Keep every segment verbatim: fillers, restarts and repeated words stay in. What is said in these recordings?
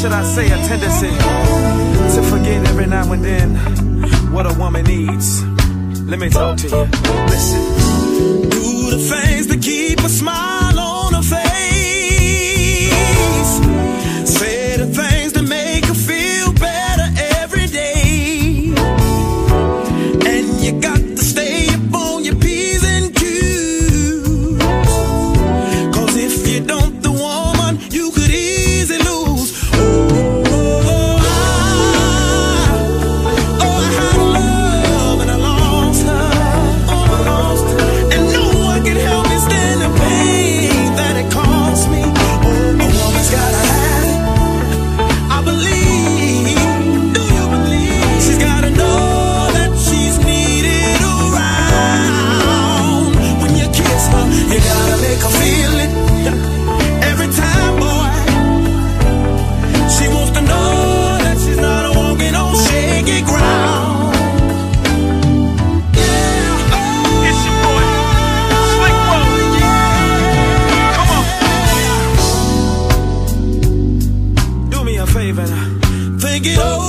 should I say, a tendency to forget every now and then what a woman needs. Let me talk to you. Listen. Do the things that keep a smile on her face. Say the things that make her feel better every day. And you got to stay up on your P's and Q's. Cause if you don't, the woman you could easily lose. Ooh, oh, I, oh, I had love and I lost her. Oh, I lost her. And no one can help me stand the pain that it caused me. Oh, a woman's gotta have it. I believe. Do you believe? She's gotta know that she's needed around. When you kiss her, you gotta make her feel it. Every time, boy. She wants to know that she's not walking on shaky ground. Yeah, oh, it's your boy, Slick Roll. Yeah, come on. Do me a favor now. Think it over.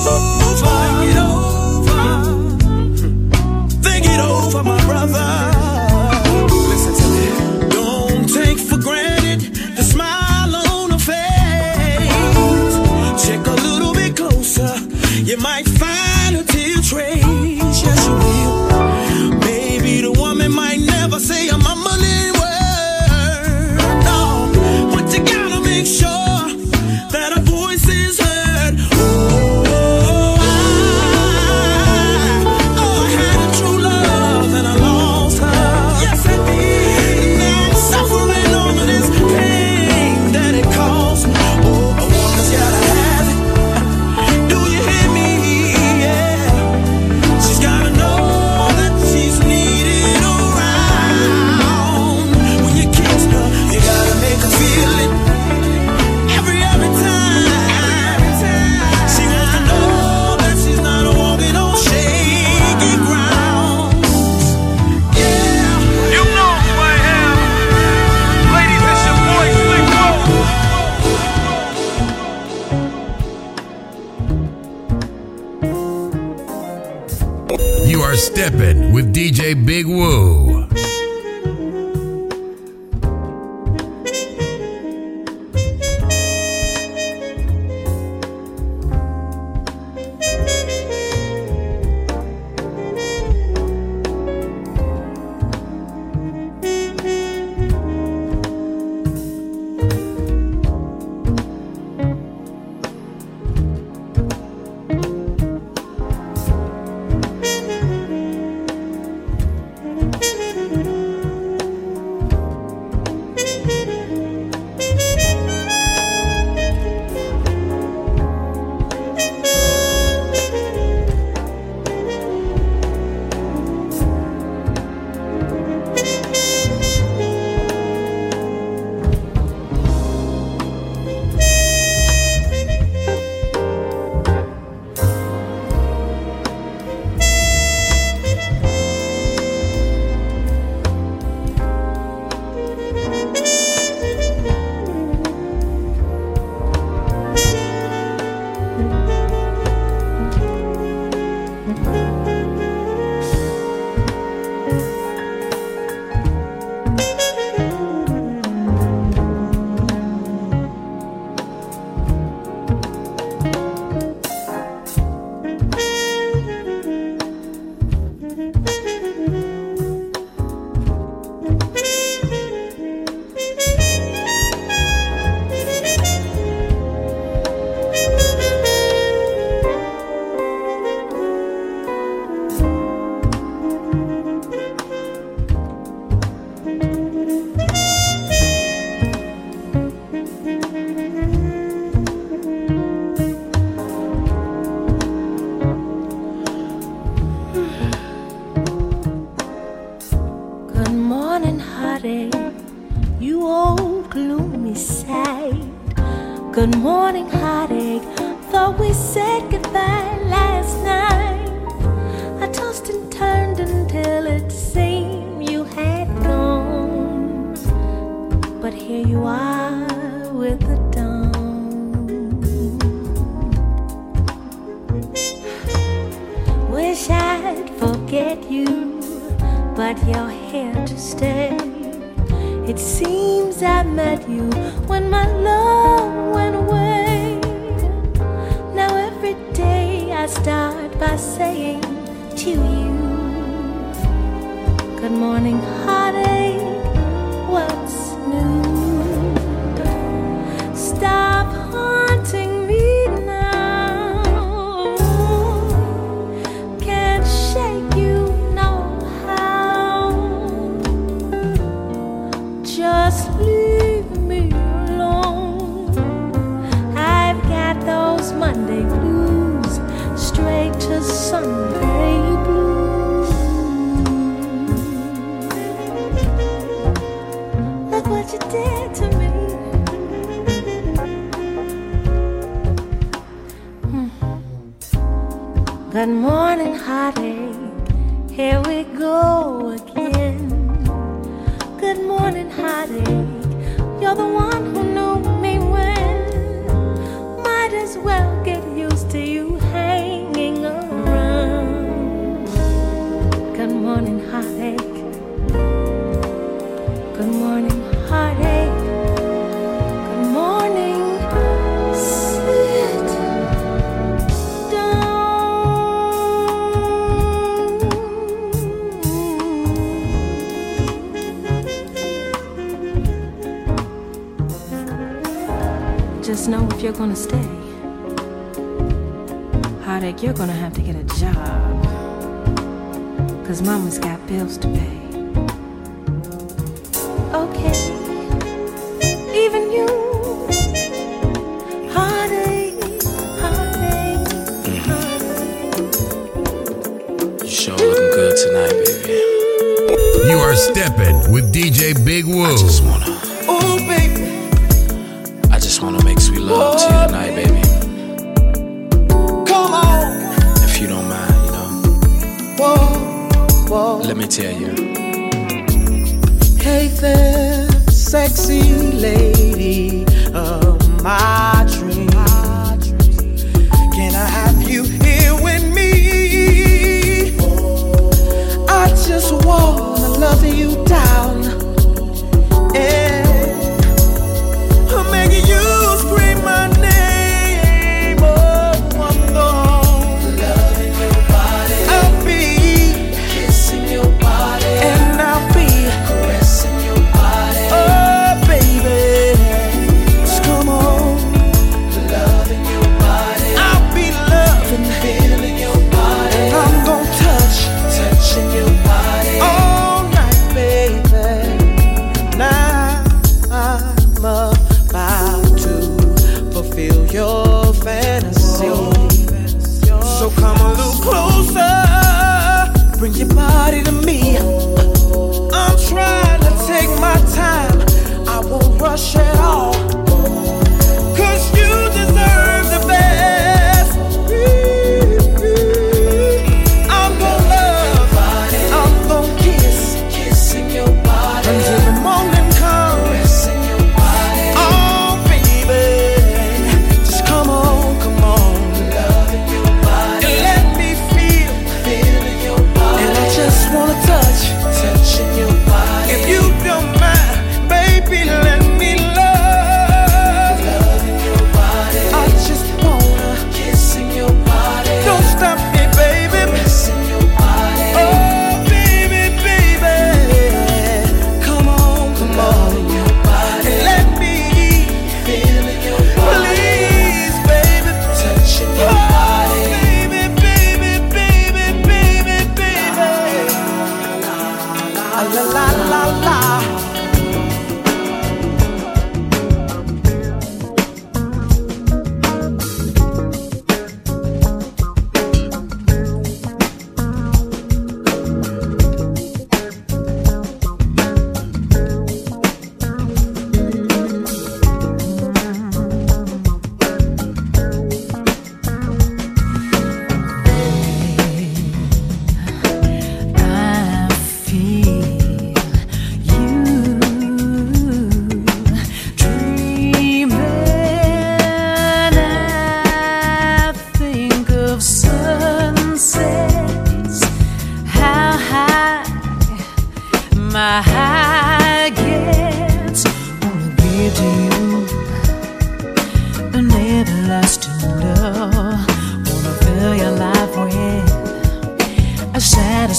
Think it over. Think it over, my brother. Listen to me. Don't take for granted the smile on her face. Check a little bit closer. You might find a tear trace. Yes, you will. Maybe the woman might never say a mumbling word. No, but you gotta make sure that her voice is heard. Oh, I, oh, I had a true love and I lost her. Yes, I did. Now I'm suffering over this pain that it caused me. Oh, a woman's gotta have it. Do you hear me? Yeah. She's gotta know that she's needed around. When you kiss her, you gotta make her feel it. Every every time, she wants to know that she's not walking on shaky ground. Yeah, you know who I am, ladies. It's your boy, Slick Roll. You are stepping with D J Big Woo. Good morning, heartache, you old gloomy sight. Good morning, heartache, thought we said goodbye last night. I tossed and turned until it seemed you had gone, but here you are with the dawn. Wish I'd forget you, but you're here to stay. It seems I met you when my love went away. Now every day I start by saying to you, good morning, heartache, what's new? Stop haunting me now. Can't shake you, know how. Just leave me alone. I've got those Monday blues, straight to Sunday blues. What you did to me. Hmm. Good morning, heartache. Here we go again. Good morning, heartache. You're the one who knew me when. Might as well get used to you hanging around. Good morning, heartache. Good morning, heartache. Good morning. Sit down. Just know if you're gonna stay, heartache, you're gonna have to get a job. 'Cause mama's got bills to pay. Okay, even you. Heartache, heartache, heartache. You sure looking good tonight, baby. You are stepping with D J Big Woo. I just wanna, oh baby, I just wanna make sweet love to you tonight, baby. Come on, if you don't mind, you know. Whoa, whoa. Let me tell you. Hey there, sexy lady of my dreams. Can I have you here with me? I just wanna love you down and make you scream my name. Oh, I'm gone loving your body. I'll be kissing your body, and I'll be caressing your body. Oh baby, just come on.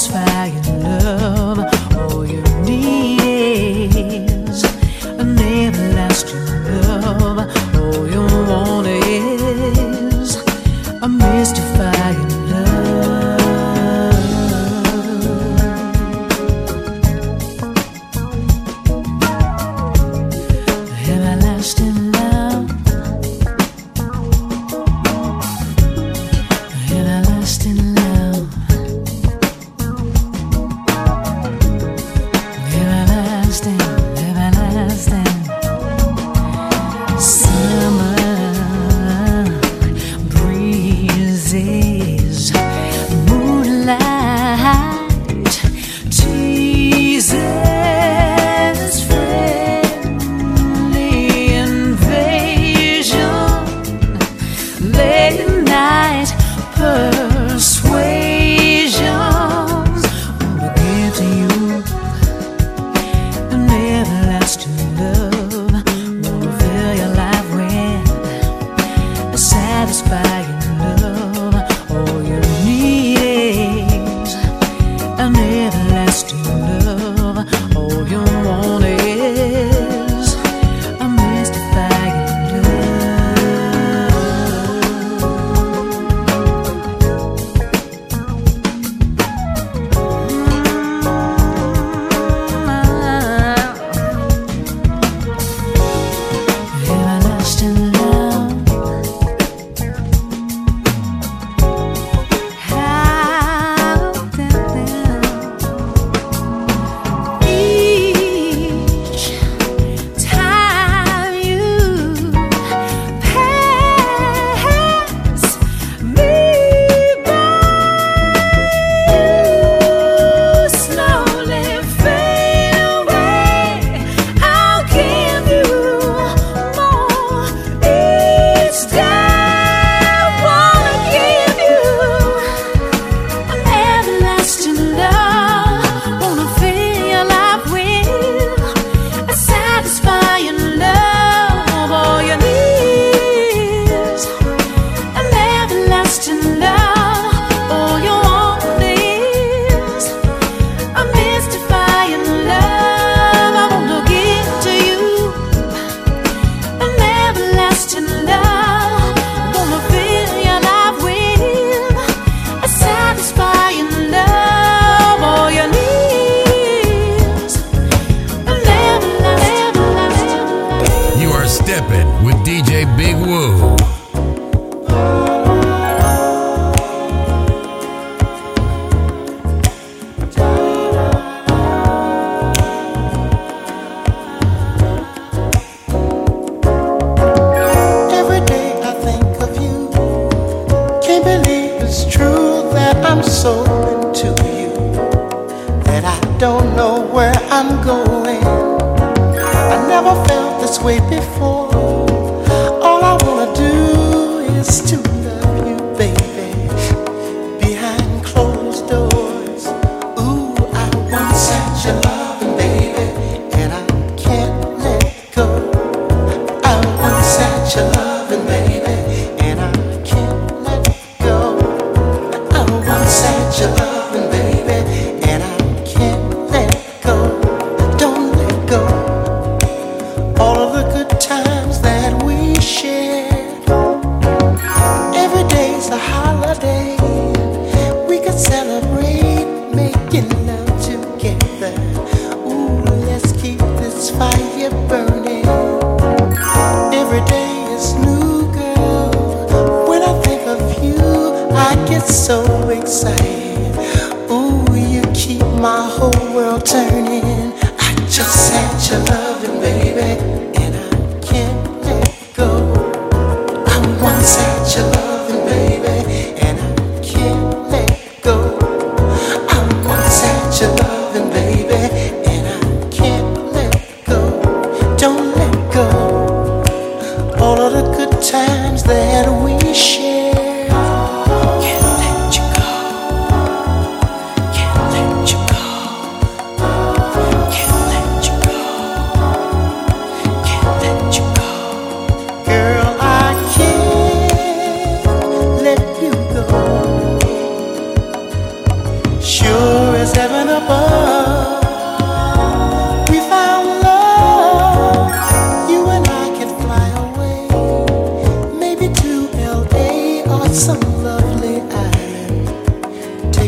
satisfying love. All you need is an everlasting love. All you want is a mystifying love. Everlasting love. Everlasting love.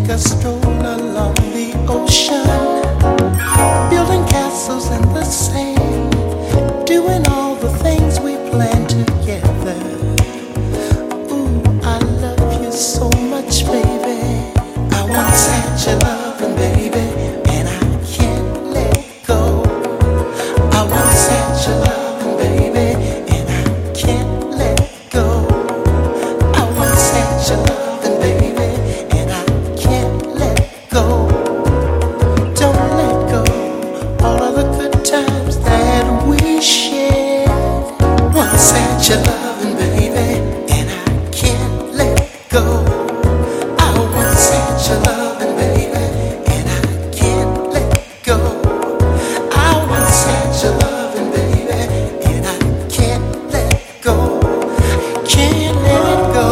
take a stroll along the ocean, building castles in the sand, doing all the things we planned together. Ooh, I love you so much, baby. I once had your loving, baby, and I can't let go. I once had your loving, baby, and I can't let go. I once had your loving, your loving, baby, and I can't let go. I once had your loving, baby, and I can't let go. I once had your loving, baby, and I can't let go. I can't let go,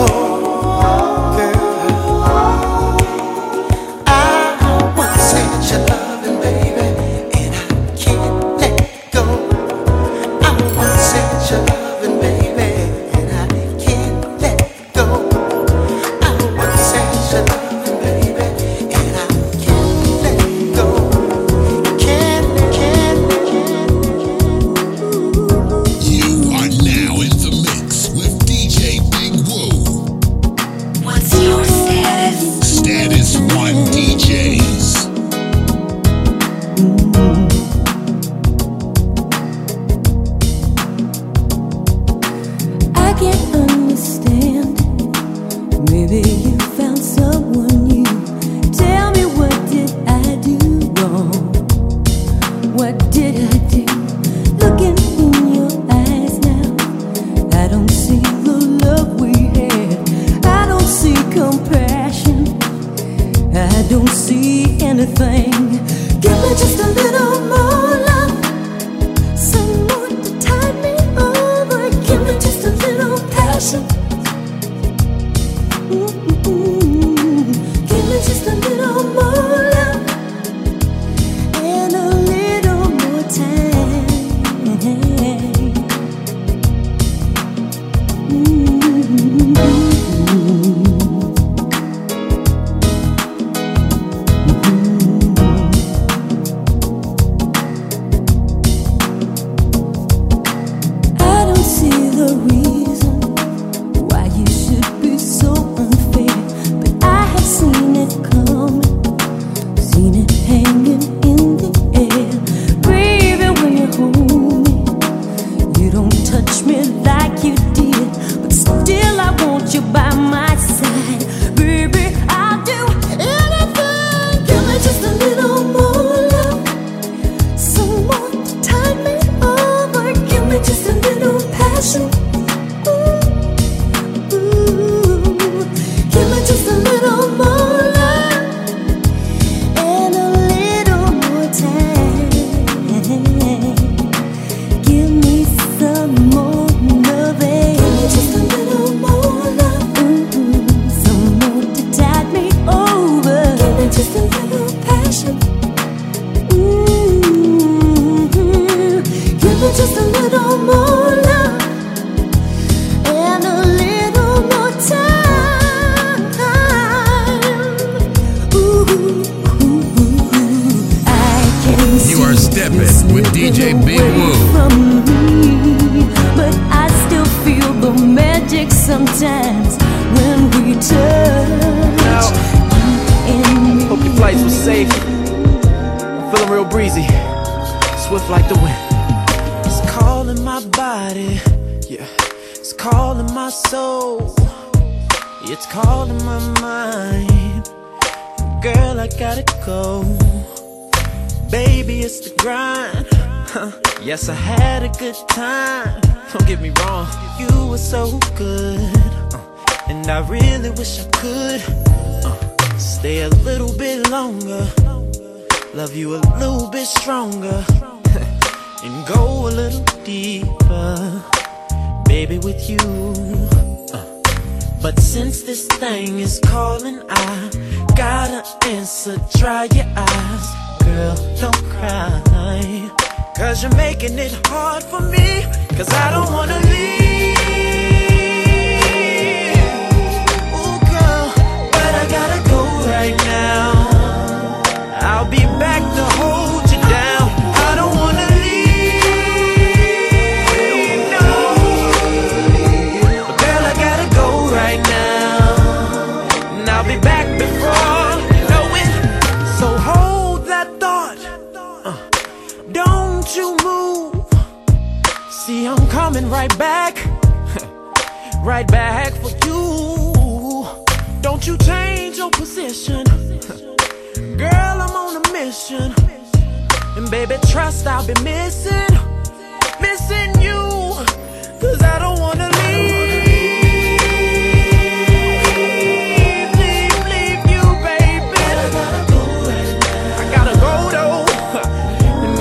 girl. I once had your loving, baby, and I can't let go. I once had your loving, now. your position. Girl, I'm on a mission. And baby, trust I'll be missing, missing you. Cause I don't wanna leave.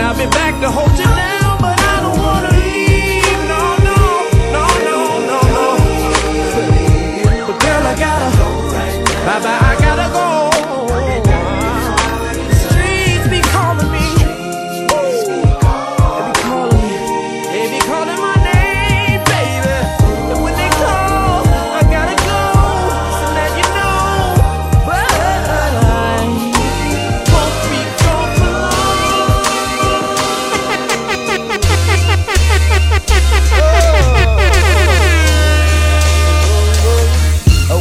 I'll be back to hold you down, but I don't wanna leave. No, no, no, no, no, no. But girl, I gotta go right now. Bye bye, I gotta go. The streets be calling me. They be calling me. They be calling my name, baby. And when they call, I gotta go. So that you know, but I won't be gone for long.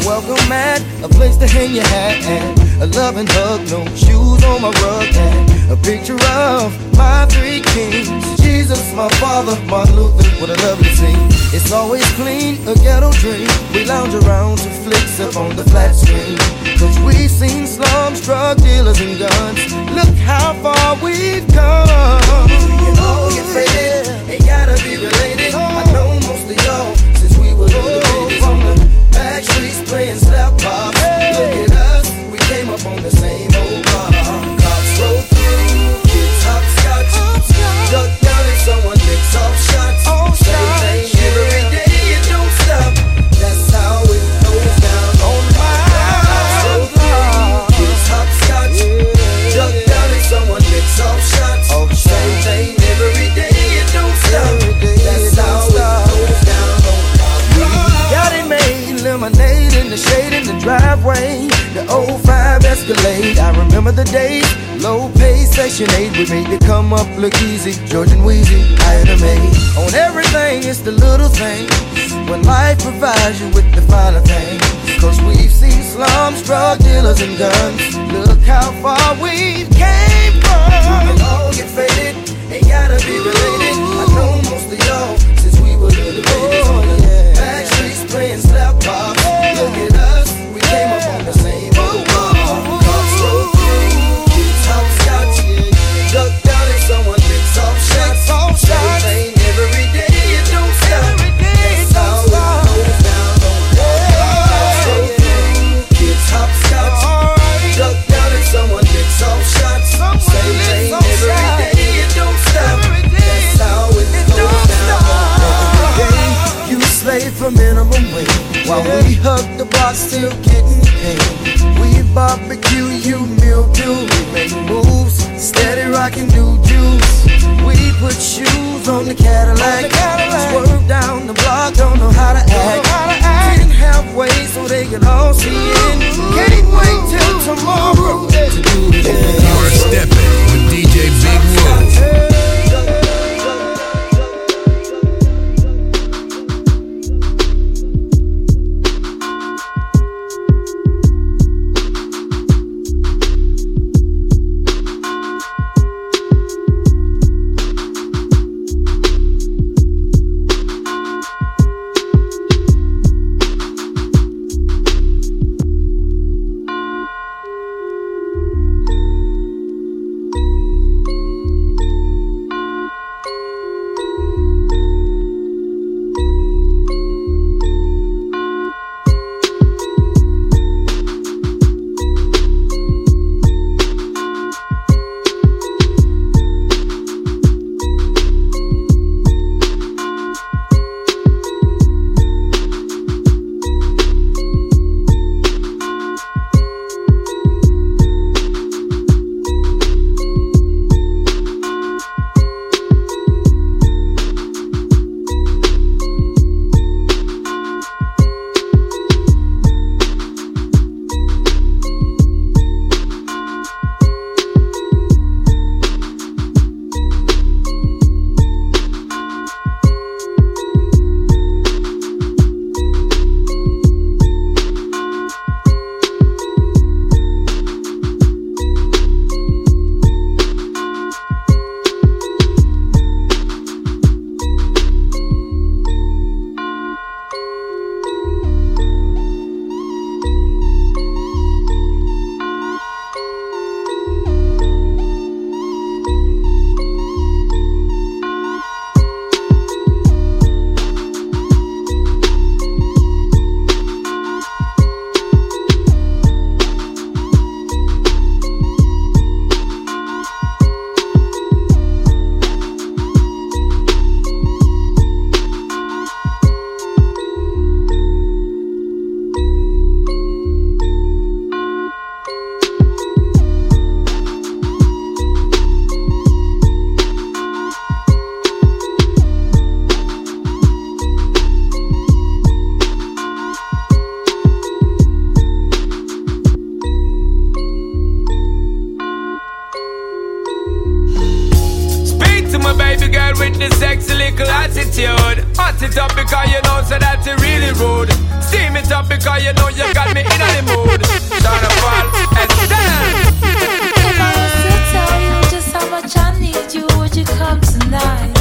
Welcome at a place to hang your hat at, a loving hug, no shoes on my rug, and a picture of my three kings. Jesus, my father, Martin Luther, what a lovely scene. It's always clean, a ghetto dream. We lounge around to flicks up on the flat screen. Cause we've seen slums, drug dealers, and guns. Look how far we've come. You know you're faded, ain't gotta be related. I know most of y'all since we were little babies on the back streets playing slap pop. Hey. Look at us, we came up on the same old bar. Cops roll through, kids hopscotch, duck down if someone licks off shots. Oh, same thing every day, it don't stop. That's how it goes down on my block. Cops roll through, kids hopscotch, yeah. Duck down if someone licks off shots. Oh, same thing every day, it don't stop. That's how it goes down on my block. Got it made. Lemonade in the shade in the driveway, the old five Escalade. I remember the days, low pay section eight. We made it come up look easy, George and Wheezy, item A. On everything, it's the little things, when life provides you with the finer things. Cause we've seen slums, drug dealers, and guns. Look how far we came from. We can all get faded, ain't gotta be related. I know most of y'all since we were little babies on the back streets playing slap pop. Look at us, we came up on the same old bar. Cops roll through, kids hopscotch, duck down if someone licks off shots. Same thing every day, it don't stop. That's how it goes down on the block. Cops roll through, kids hopscotch, duck down if someone licks off shots. Same thing every day, it don't stop. That's how it goes down on the block. You slave for minimum wage, while we hug the block, still getting paid. We barbecue, you mildew. We make moves, steady rocking new juice. We put shoes on the Cadillac, swerve down the block, don't know how to act. Meeting halfway so they can all see it. Can't wait till tomorrow to do this. We're stepping with D J Big Woo. girl with the sexy little attitude. Hot it up because you know so that you really rude. Steam it up because you know you got me in the mood. Start to fall and stand. If I was to tell you just how much I need you, would you come tonight?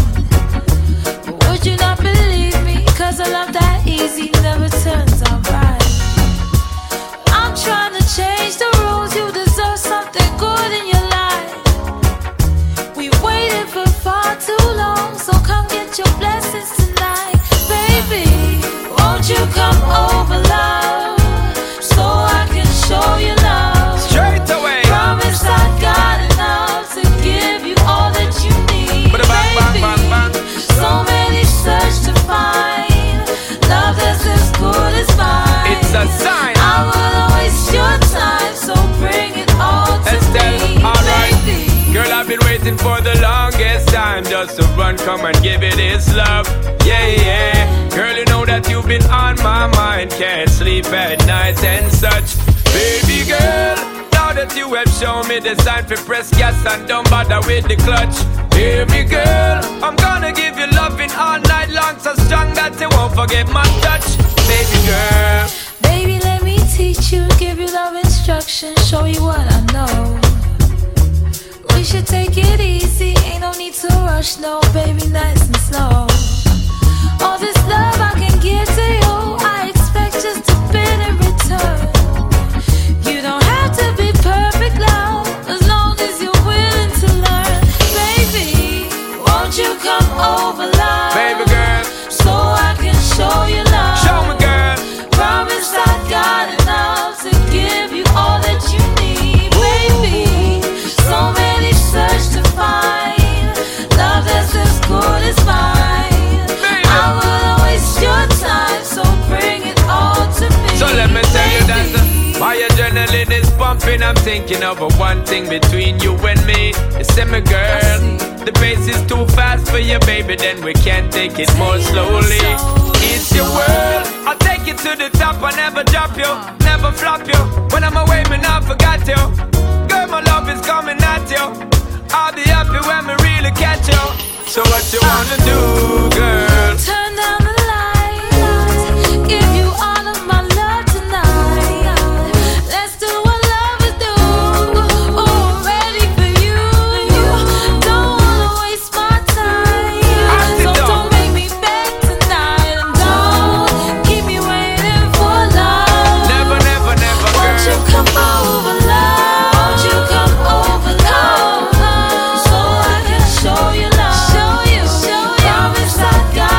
Would you not believe me? Cause I love that easy, never turns out right. I'm trying to change the rules, you deserve something good in your life. We waited for far too long, so come get your blessings tonight. Baby, won't you come over, love, so I can show you love. Straight away. Promise I got enough to give you all that you need. Baby, so many search to find love that's as good as mine. It's a sign. I will waste your time, so bring it all to Estelle, me, all right. Baby. Girl, I've been waiting for the longest time just to run, come and give it its love. Yeah, yeah. Girl, you know that you've been on my mind. Can't sleep at night and such. Baby girl, now that you have shown me the sign for press gas and don't bother with the clutch. Baby girl, I'm gonna give you loving all night long, so strong that you won't forget my touch. Baby girl, baby, let me teach you, give you love instruction, show you what I know. We should take it easy, ain't no need to rush, no, baby, nice and slow. All this love I can give to you, I expect just a bit in return. You don't have to be perfect, love, as long as you're willing to learn. Baby, won't you come over, love? Baby girl, so I can show you love. Show me, girl. Promise I got enough to give you all that you need. Baby, so many search to find love that's as good as mine. Baby, I wouldn't waste your time, so bring it all to me. So let me tell you that's the my adrenaline is pumping, I'm thinking of a one thing between you and me. It's in my girl, the pace is too fast for you, baby, then we can't take it more slowly. It's your world, I'll take you to the top, I'll never drop you, never flop you. When I'm away, man, I forgot you. Girl, my love is coming at you. I'll be happy when we really catch you. So what you wanna do, girl? Turn down the lights, give you all. Show you love. Show you. Show you. Promise I got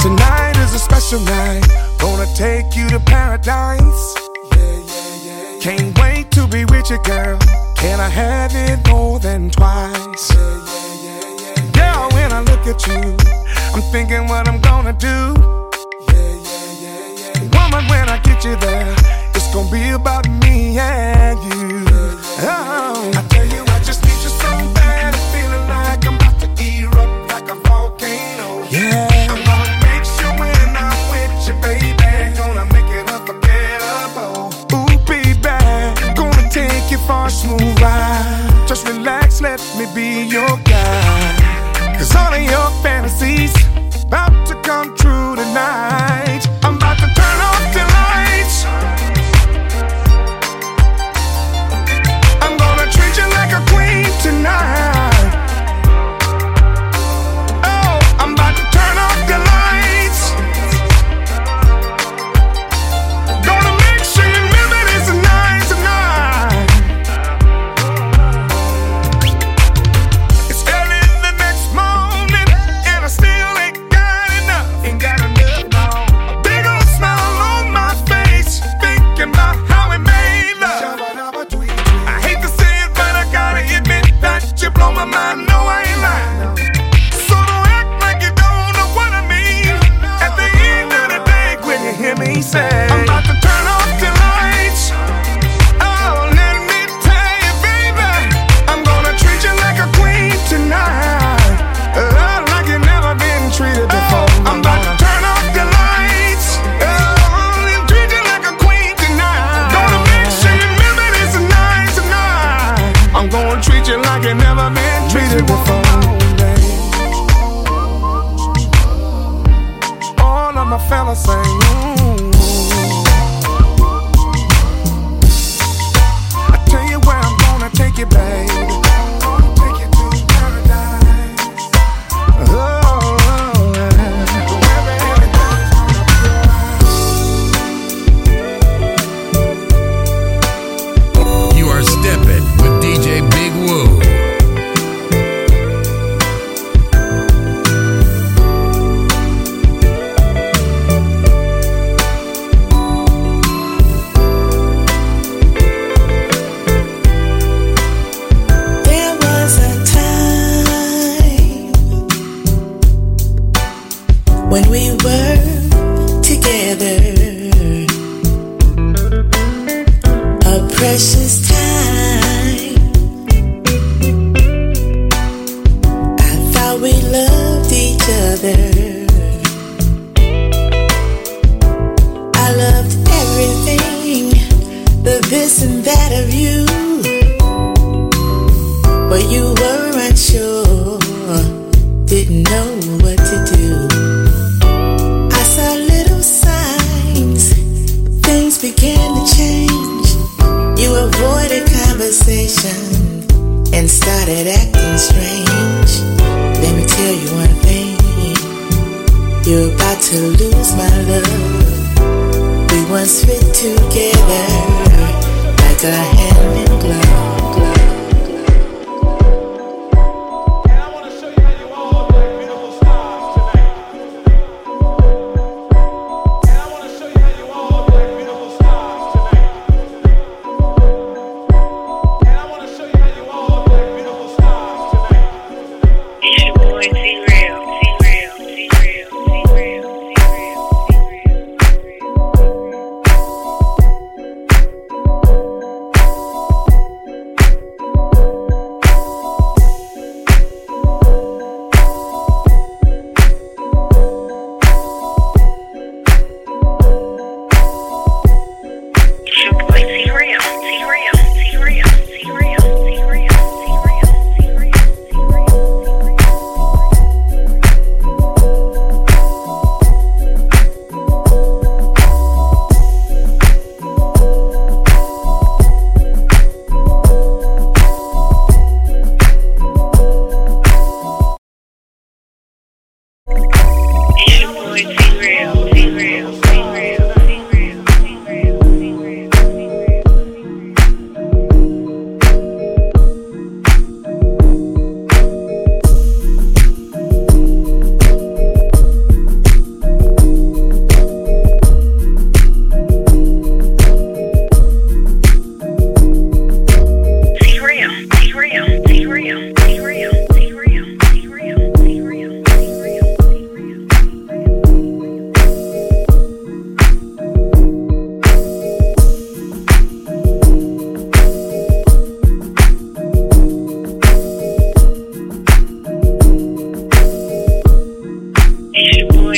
Tonight is a special night. Gonna take you to paradise. Yeah, yeah, yeah, yeah. Can't wait to be with you, girl. Can I have it more than twice? Yeah, yeah, yeah, yeah, yeah. Girl, when I look at you, I'm thinking what I'm gonna do. Yeah, yeah, yeah, yeah, yeah. Woman, when I get you there, it's gonna be about me and you. Oh, I tell you, I just need you so bad. I'm feeling like I'm about to erupt like a volcano. Yeah. I'm gonna make sure when I'm with you, baby, gonna make it unforgettable. Ooh, baby, gonna take you for a smooth ride. Just relax, let me be your guy. Cause all of your fantasies about to come true tonight. I'm about to turn off the lights. Tonight, oh, I'm about to turn off the lights. Gonna make sure you remember this night tonight. It's early the next morning, and I still ain't got enough. Ain't got enough, no. A big old smile on my face, thinking about how we made love. I hate to say it, but I gotta admit, you blow my mind, no I ain't lying. So don't act like you don't know what I mean. At the end of the day, when you hear me say, I'm about to turn off the lights. Oh, let me tell you, baby, I'm gonna treat you like a queen tonight. Oh, like you never been treated before. Oh, I'm about to turn off the lights. Oh, let me treat you like a queen tonight. Gonna make sure you remember this night tonight. I'm gonna treat you like you never been treated before. All of my fellas say, mm. I tell you where I'm gonna take you, babe. Gonna take you to paradise. Oh, yeah. Where you are stepping with D J Big. Whoa.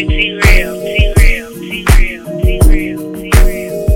with T Real, T Real, T Real, T Real, T Real, T Real, T Real, T Real, T Real,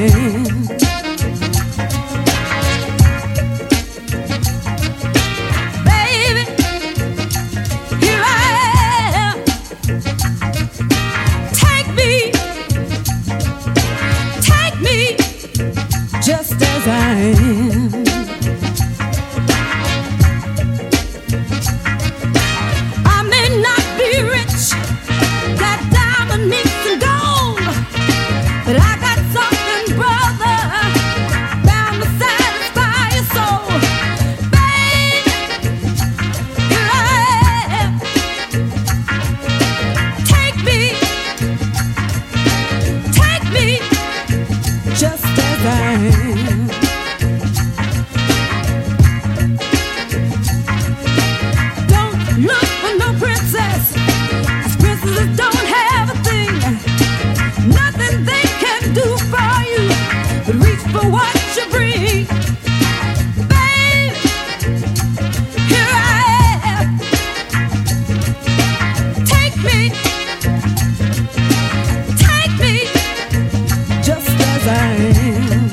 mind. Baby, here I am. Take me, take me just as I am. I may not be rich, that diamond makes the gold, but I got something, brother, bound to satisfy your soul. Baby, here I am. Take me, take me just as I am. Don't look for no princess, 'cause princesses don't have a thing. Nothing they can do for you, but reach for what you bring. Babe, here I am. Take me, take me just as I am.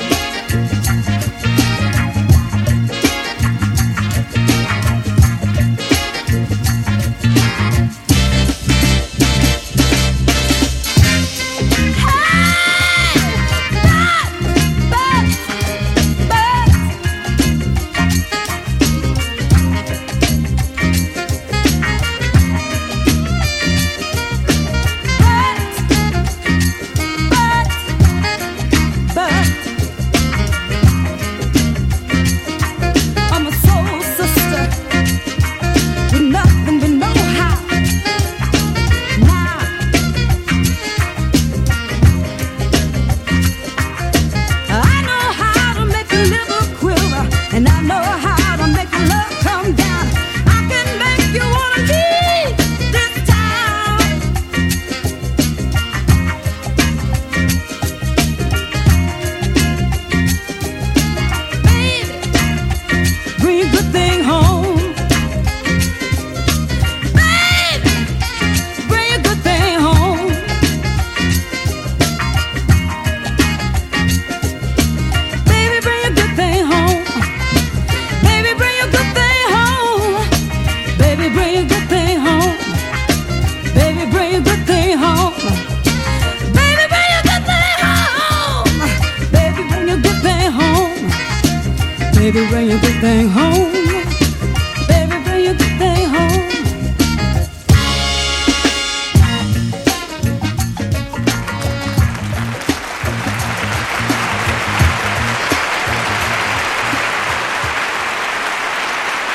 I'm a soul sister with nothing but know-how. Now, I know how to make a little quiver, and I know how to make love come down. I can make you wanna leave this town. Baby, bring the thing home. Baby, bring a good thing home. Baby, bring a good thing home. Baby, bring a good thing home. Baby, bring a good thing home. Baby, bring a good thing home. Baby, bring a good thing home. Baby, bring a good thing home. Baby, bring a good thing home.